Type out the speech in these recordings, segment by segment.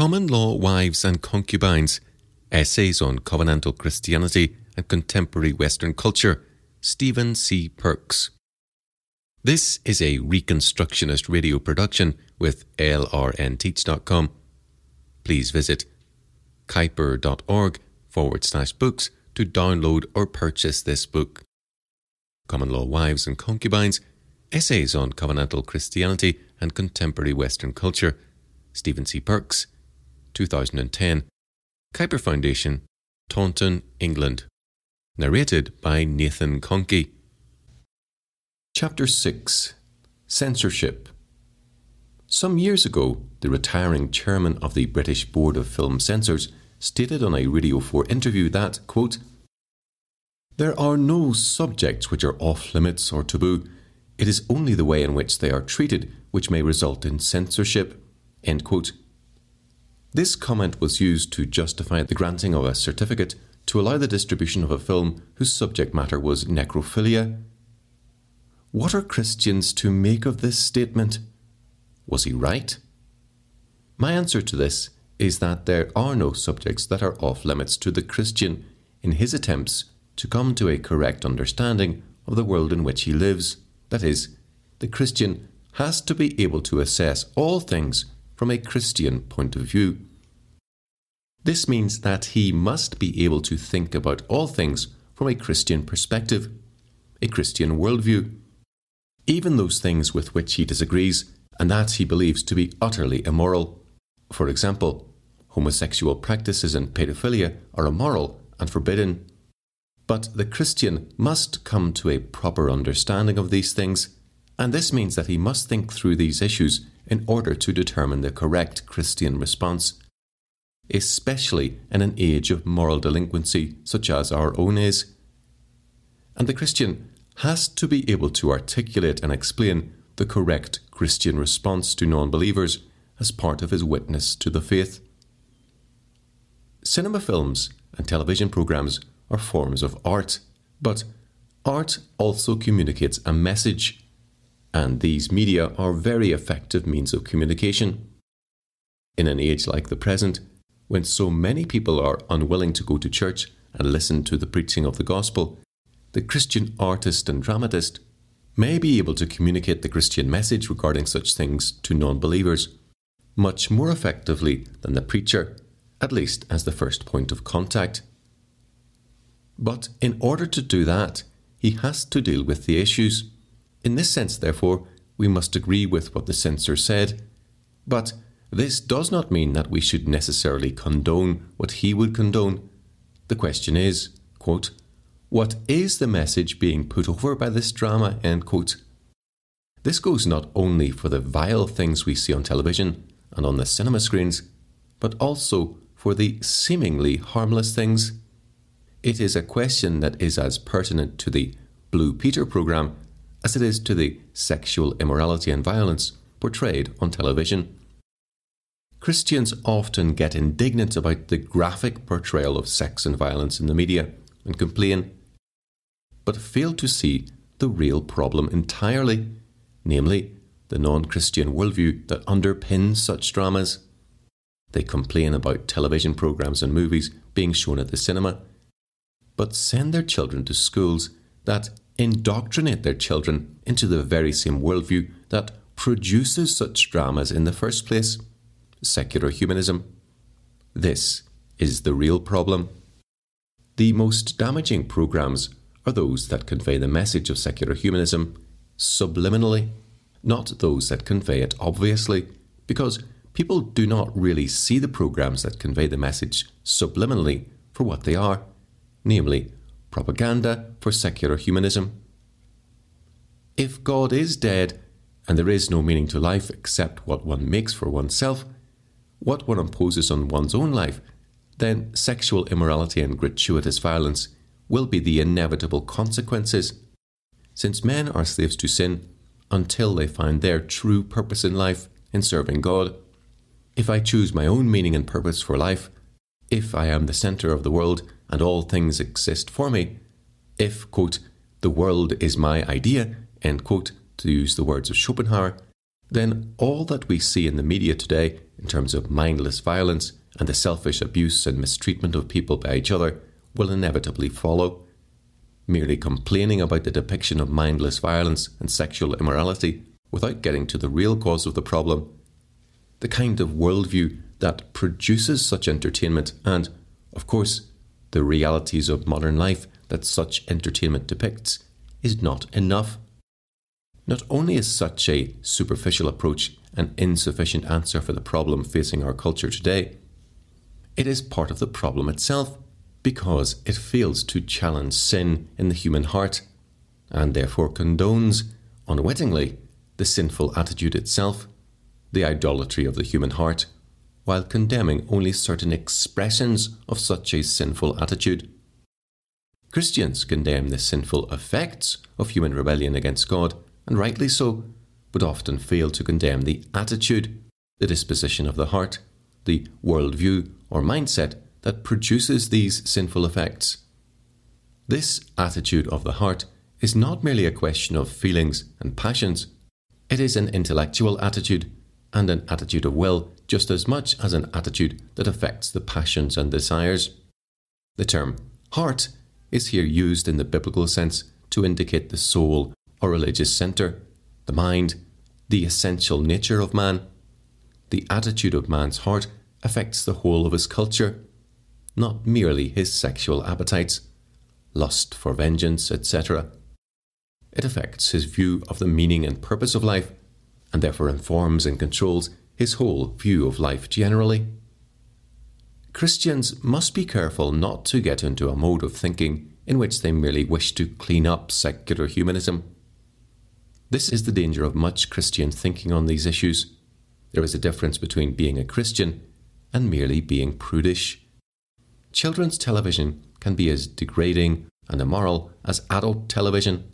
Common Law Wives and Concubines, Essays on Covenantal Christianity and Contemporary Western Culture, Stephen C. Perks. This is a Reconstructionist radio production with LRNTeach.com. Please visit Kuyper.org/books to download or purchase this book. Common Law Wives and Concubines, Essays on Covenantal Christianity and Contemporary Western Culture, Stephen C. Perks, 2010, Kuiper Foundation, Taunton, England. Narrated by Nathan Conkey. Chapter 6. Censorship. Some years ago, the retiring chairman of the British Board of Film Censors stated on a Radio 4 interview that, quote, "There are no subjects which are off-limits or taboo. It is only the way in which they are treated which may result in censorship," end quote. This comment was used to justify the granting of a certificate to allow the distribution of a film whose subject matter was necrophilia. What are Christians to make of this statement? Was he right? My answer to this is that there are no subjects that are off-limits to the Christian in his attempts to come to a correct understanding of the world in which he lives. That is, the Christian has to be able to assess all things from a Christian point of view. This means that he must be able to think about all things from a Christian perspective, a Christian worldview, even those things with which he disagrees and that he believes to be utterly immoral. For example, homosexual practices and pedophilia are immoral and forbidden. But the Christian must come to a proper understanding of these things, and this means that he must think through these issues in order to determine the correct Christian response, especially in an age of moral delinquency such as our own is. And the Christian has to be able to articulate and explain the correct Christian response to non-believers as part of his witness to the faith. Cinema films and television programs are forms of art, but art also communicates a message, and these media are very effective means of communication. In an age like the present, when so many people are unwilling to go to church and listen to the preaching of the gospel, the Christian artist and dramatist may be able to communicate the Christian message regarding such things to non-believers much more effectively than the preacher, at least as the first point of contact. But in order to do that, he has to deal with the issues. In this sense, therefore, we must agree with what the censor said, but this does not mean that we should necessarily condone what he would condone. The question is, quote, "What is the message being put over by this drama?" End quote. This goes not only for the vile things we see on television and on the cinema screens, but also for the seemingly harmless things. It is a question that is as pertinent to the Blue Peter program as it is to the sexual immorality and violence portrayed on television. Christians often get indignant about the graphic portrayal of sex and violence in the media and complain, but fail to see the real problem entirely, namely the non-Christian worldview that underpins such dramas. They complain about television programs and movies being shown at the cinema, but send their children to schools that indoctrinate their children into the very same worldview that produces such dramas in the first place, secular humanism. This is the real problem. The most damaging programs are those that convey the message of secular humanism subliminally, not those that convey it obviously, because people do not really see the programs that convey the message subliminally for what they are, namely propaganda for secular humanism. If God is dead and there is no meaning to life except what one makes for oneself, what one imposes on one's own life, then sexual immorality and gratuitous violence will be the inevitable consequences, since men are slaves to sin until they find their true purpose in life in serving God. If I choose my own meaning and purpose for life, if I am the centre of the world and all things exist for me, if, quote, "the world is my idea," end quote, to use the words of Schopenhauer, then all that we see in the media today in terms of mindless violence and the selfish abuse and mistreatment of people by each other, will inevitably follow. Merely complaining about the depiction of mindless violence and sexual immorality without getting to the real cause of the problem, the kind of worldview that produces such entertainment and, of course, the realities of modern life that such entertainment depicts, is not enough. Not only is such a superficial approach an insufficient answer for the problem facing our culture today, it is part of the problem itself, because it fails to challenge sin in the human heart, and therefore condones, unwittingly, the sinful attitude itself, the idolatry of the human heart, while condemning only certain expressions of such a sinful attitude. Christians condemn the sinful effects of human rebellion against God, and rightly so, but often fail to condemn the attitude, the disposition of the heart, the worldview or mindset that produces these sinful effects. This attitude of the heart is not merely a question of feelings and passions, it is an intellectual attitude and an attitude of will, just as much as an attitude that affects the passions and desires. The term heart is here used in the biblical sense to indicate the soul or religious center, the mind, the essential nature of man. The attitude of man's heart affects the whole of his culture, not merely his sexual appetites, lust for vengeance, etc. It affects his view of the meaning and purpose of life, and therefore informs and controls his whole view of life generally. Christians must be careful not to get into a mode of thinking in which they merely wish to clean up secular humanism. This is the danger of much Christian thinking on these issues. There is a difference between being a Christian and merely being prudish. Children's television can be as degrading and immoral as adult television.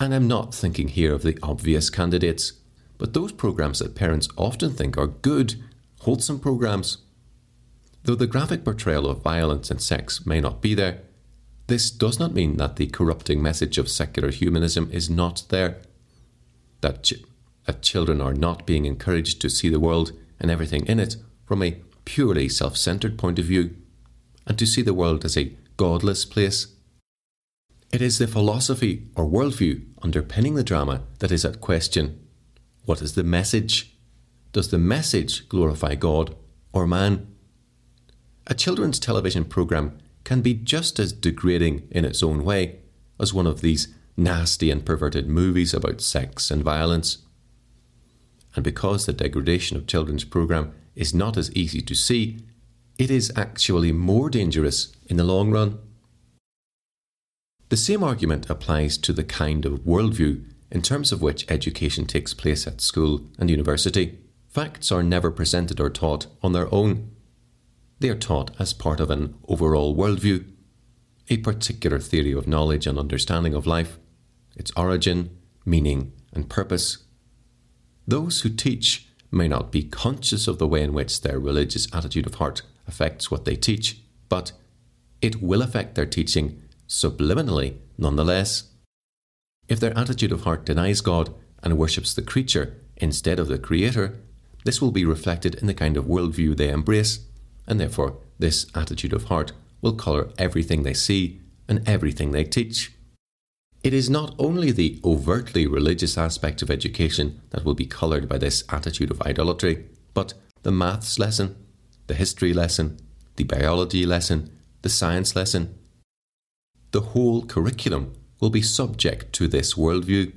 And I'm not thinking here of the obvious candidates, but those programs that parents often think are good, wholesome programs. Though the graphic portrayal of violence and sex may not be there, this does not mean that the corrupting message of secular humanism is not there, that children are not being encouraged to see the world and everything in it from a purely self-centered point of view, and to see the world as a godless place. It is the philosophy or worldview underpinning the drama that is at question. What is the message? Does the message glorify God or man? A children's television program can be just as degrading in its own way as one of these nasty and perverted movies about sex and violence. And because the degradation of children's program is not as easy to see, it is actually more dangerous in the long run. The same argument applies to the kind of worldview in terms of which education takes place at school and university. Facts are never presented or taught on their own. They are taught as part of an overall worldview, a particular theory of knowledge and understanding of life, its origin, meaning, and purpose. Those who teach may not be conscious of the way in which their religious attitude of heart affects what they teach, but it will affect their teaching subliminally nonetheless. If their attitude of heart denies God and worships the creature instead of the Creator, this will be reflected in the kind of worldview they embrace, and therefore this attitude of heart will colour everything they see and everything they teach. It is not only the overtly religious aspect of education that will be coloured by this attitude of idolatry, but the maths lesson, the history lesson, the biology lesson, the science lesson, the whole curriculum will be subject to this worldview.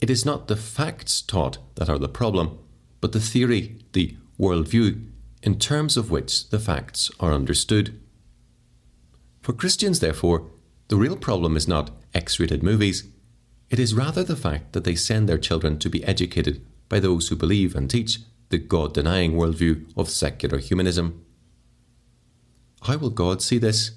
It is not the facts taught that are the problem, but the theory, the worldview, in terms of which the facts are understood. For Christians, therefore, the real problem is not X-rated movies. It is rather the fact that they send their children to be educated by those who believe and teach the God-denying worldview of secular humanism. How will God see this?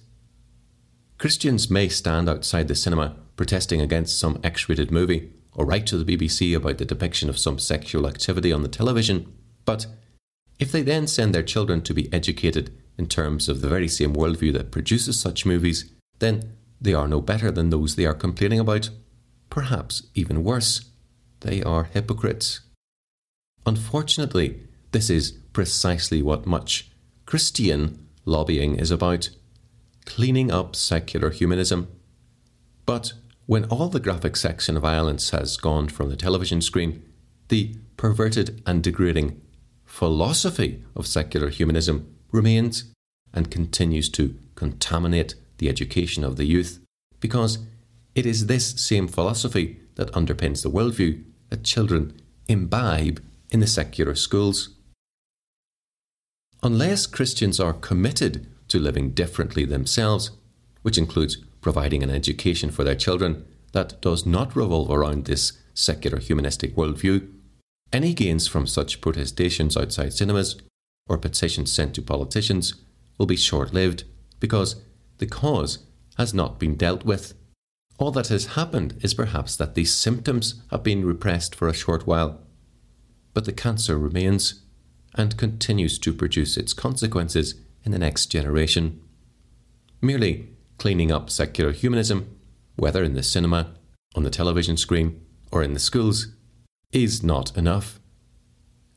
Christians may stand outside the cinema protesting against some X-rated movie or write to the BBC about the depiction of some sexual activity on the television, but if they then send their children to be educated in terms of the very same worldview that produces such movies, then they are no better than those they are complaining about. Perhaps even worse, they are hypocrites. Unfortunately, This is precisely what much Christian lobbying is about, cleaning up secular humanism. But when all the graphic sex and violence has gone from the television screen, the perverted and degrading philosophy of secular humanism remains and continues to contaminate the education of the youth, because it is this same philosophy that underpins the worldview that children imbibe in the secular schools. Unless Christians are committed to living differently themselves, which includes providing an education for their children that does not revolve around this secular humanistic worldview, any gains from such protestations outside cinemas or petitions sent to politicians will be short-lived, because the cause has not been dealt with. All that has happened is perhaps that these symptoms have been repressed for a short while, but the cancer remains and continues to produce its consequences in the next generation. Merely cleaning up secular humanism, whether in the cinema, on the television screen, or in the schools, is not enough.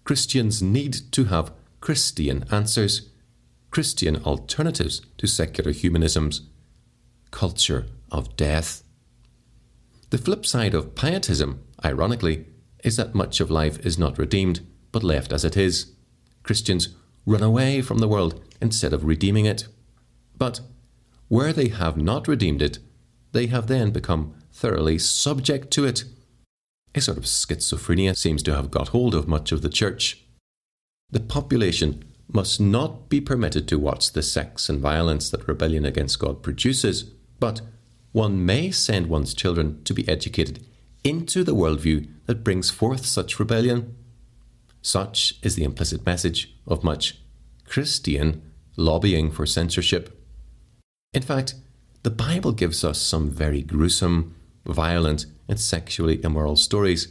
Christians need to have Christian answers, Christian alternatives to secular humanism's culture of death. The flip side of pietism, ironically, is that much of life is not redeemed but left as it is. Christians run away from the world instead of redeeming it. But where they have not redeemed it, they have then become thoroughly subject to it. A sort of schizophrenia seems to have got hold of much of the church. The population must not be permitted to watch the sex and violence that rebellion against God produces, but one may send one's children to be educated into the worldview that brings forth such rebellion. Such is the implicit message of much Christian lobbying for censorship. In fact, the Bible gives us some very gruesome, violent, and sexually immoral stories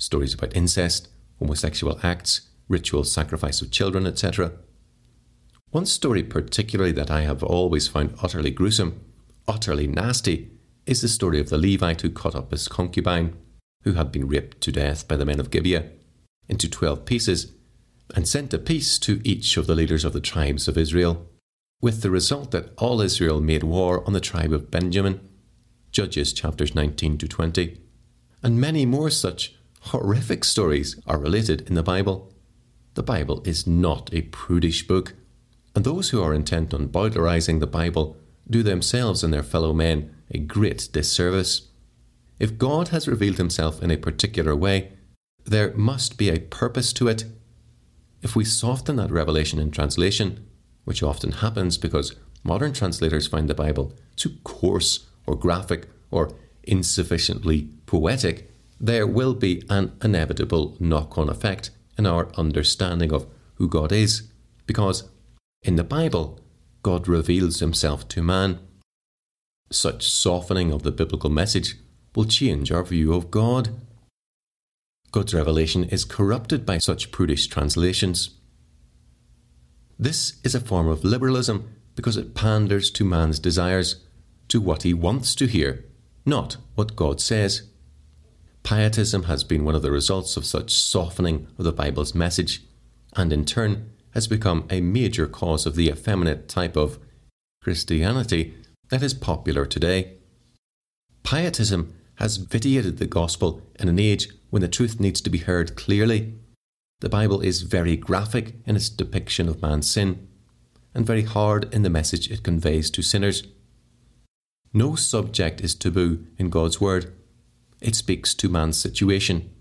about incest, homosexual acts, ritual sacrifice of children, etc. One story particularly that I have always found utterly gruesome, utterly nasty, is the story of the Levite who cut up his concubine, who had been raped to death by the men of Gibeah, into 12 pieces, and sent a piece to each of the leaders of the tribes of Israel, with the result that all Israel made war on the tribe of Benjamin, Judges chapters 19 to 20. And many more such horrific stories are related in the Bible. The Bible is not a prudish book, and those who are intent on bowdlerizing the Bible do themselves and their fellow men a great disservice. If God has revealed himself in a particular way, there must be a purpose to it. If we soften that revelation in translation, which often happens because modern translators find the Bible too coarse or graphic or insufficiently poetic, there will be an inevitable knock-on effect in our understanding of who God is, because in the Bible, God reveals himself to man. Such softening of the biblical message will change our view of God. God's revelation is corrupted by such prudish translations. This is a form of liberalism because it panders to man's desires, to what he wants to hear, not what God says. Pietism has been one of the results of such softening of the Bible's message, and in turn has become a major cause of the effeminate type of Christianity that is popular today. Pietism has vitiated the gospel in an age when the truth needs to be heard clearly. The Bible is very graphic in its depiction of man's sin, and very hard in the message it conveys to sinners. No subject is taboo in God's word. It speaks to man's situation.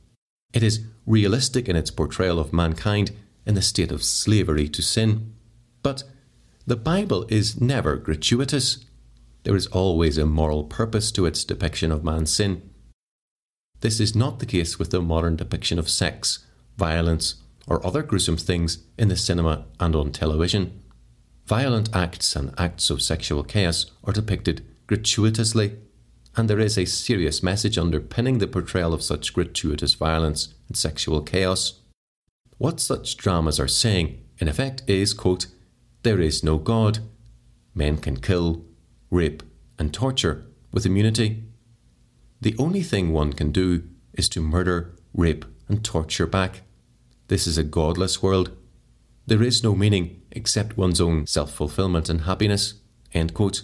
It is realistic in its portrayal of mankind in the state of slavery to sin. But the Bible is never gratuitous. There is always a moral purpose to its depiction of man's sin. This is not the case with the modern depiction of sex, violence, or other gruesome things in the cinema and on television. Violent acts and acts of sexual chaos are depicted gratuitously, and there is a serious message underpinning the portrayal of such gratuitous violence and sexual chaos. What such dramas are saying, in effect, is, quote, "There is no God. Men can kill, rape, and torture with immunity. The only thing one can do is to murder, rape, and torture back. This is a godless world There is no meaning except one's own self-fulfillment and happiness." End quote.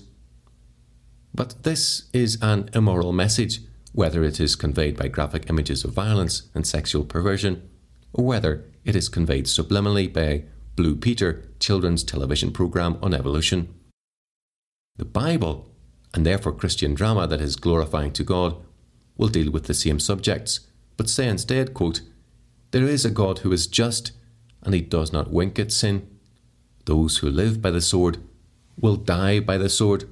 But this is an immoral message, whether it is conveyed by graphic images of violence and sexual perversion, or whether it is conveyed subliminally by Blue Peter children's television program on evolution. The Bible, and therefore Christian drama that is glorifying to God, will deal with the same subjects, but say instead, quote, "There is a God who is just, and he does not wink at sin. Those who live by the sword will die by the sword.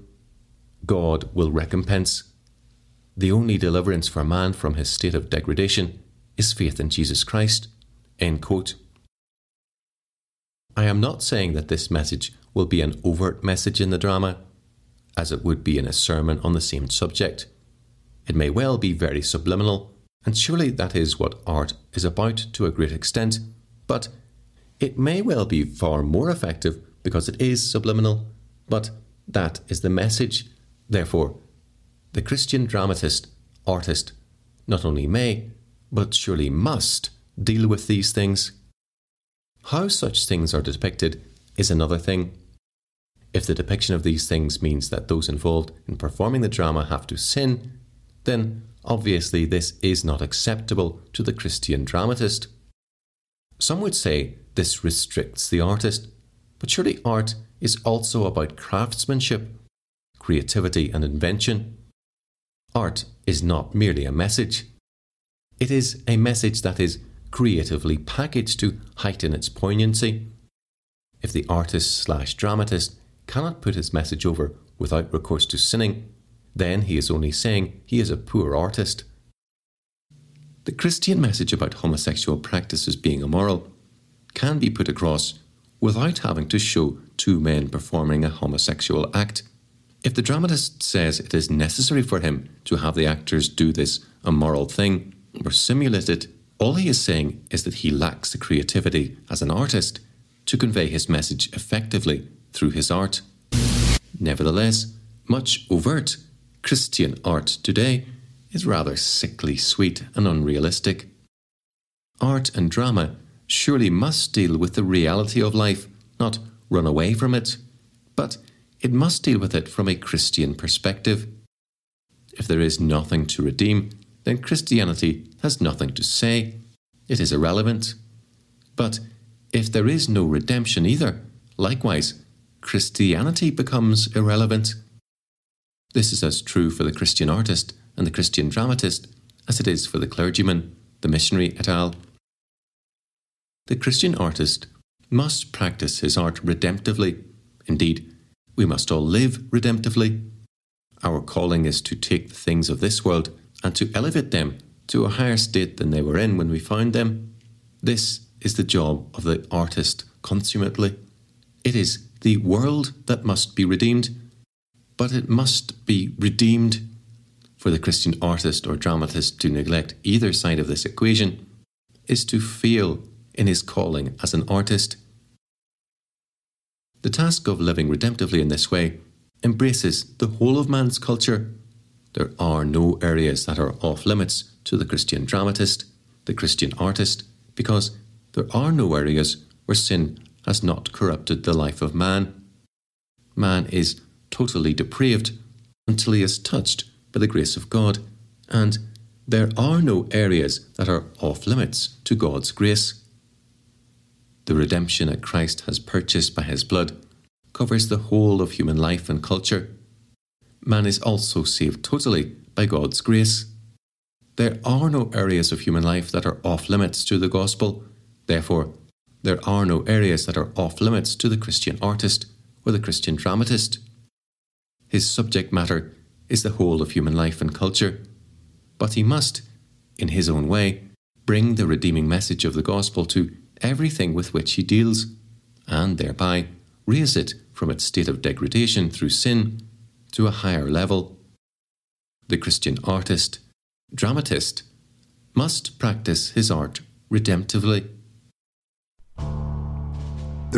God will recompense. The only deliverance for man from his state of degradation is faith in Jesus Christ." End quote. I am not saying that this message will be an overt message in the drama, as it would be in a sermon on the same subject. It may well be very subliminal, and surely that is what art is about to a great extent, but it may well be far more effective because it is subliminal, but that is the message. Therefore, the Christian dramatist, artist, not only may, but surely must deal with these things. How such things are depicted is another thing. If the depiction of these things means that those involved in performing the drama have to sin, then obviously this is not acceptable to the Christian dramatist. Some would say this restricts the artist, but surely art is also about craftsmanship, creativity and invention. Art is not merely a message. It is a message that is creatively packaged to heighten its poignancy. If the artist/dramatist cannot put his message over without recourse to sinning, then he is only saying he is a poor artist. The Christian message about homosexual practices being immoral can be put across without having to show two men performing a homosexual act. If the dramatist says it is necessary for him to have the actors do this immoral thing or simulate it, all he is saying is that he lacks the creativity as an artist to convey his message effectively through his art. Nevertheless, much overt Christian art today is rather sickly sweet and unrealistic. Art and drama surely must deal with the reality of life, not run away from it, but it must deal with it from a Christian perspective. If there is nothing to redeem, then Christianity has nothing to say. It is irrelevant. But if there is no redemption either, likewise, Christianity becomes irrelevant. This is as true for the Christian artist and the Christian dramatist as it is for the clergyman, the missionary et al. The Christian artist must practice his art redemptively. Indeed, we must all live redemptively. Our calling is to take the things of this world and to elevate them to a higher state than they were in when we found them. This is the job of the artist consummately. It is the world that must be redeemed, but it must be redeemed. For the Christian artist or dramatist to neglect either side of this equation is to fail in his calling as an artist. The task of living redemptively in this way embraces the whole of man's culture. There are no areas that are off-limits to the Christian dramatist, the Christian artist, because there are no areas where sin has not corrupted the life of man. Man is totally depraved until he is touched by the grace of God, and there are no areas that are off-limits to God's grace. The redemption that Christ has purchased by his blood covers the whole of human life and culture. Man is also saved totally by God's grace. There are no areas of human life that are off-limits to the gospel. Therefore, there are no areas that are off-limits to the Christian artist or the Christian dramatist. His subject matter is the whole of human life and culture, but he must, in his own way, bring the redeeming message of the gospel to everything with which he deals, and thereby raise it from its state of degradation through sin to a higher level. The Christian artist, dramatist, must practice his art redemptively. The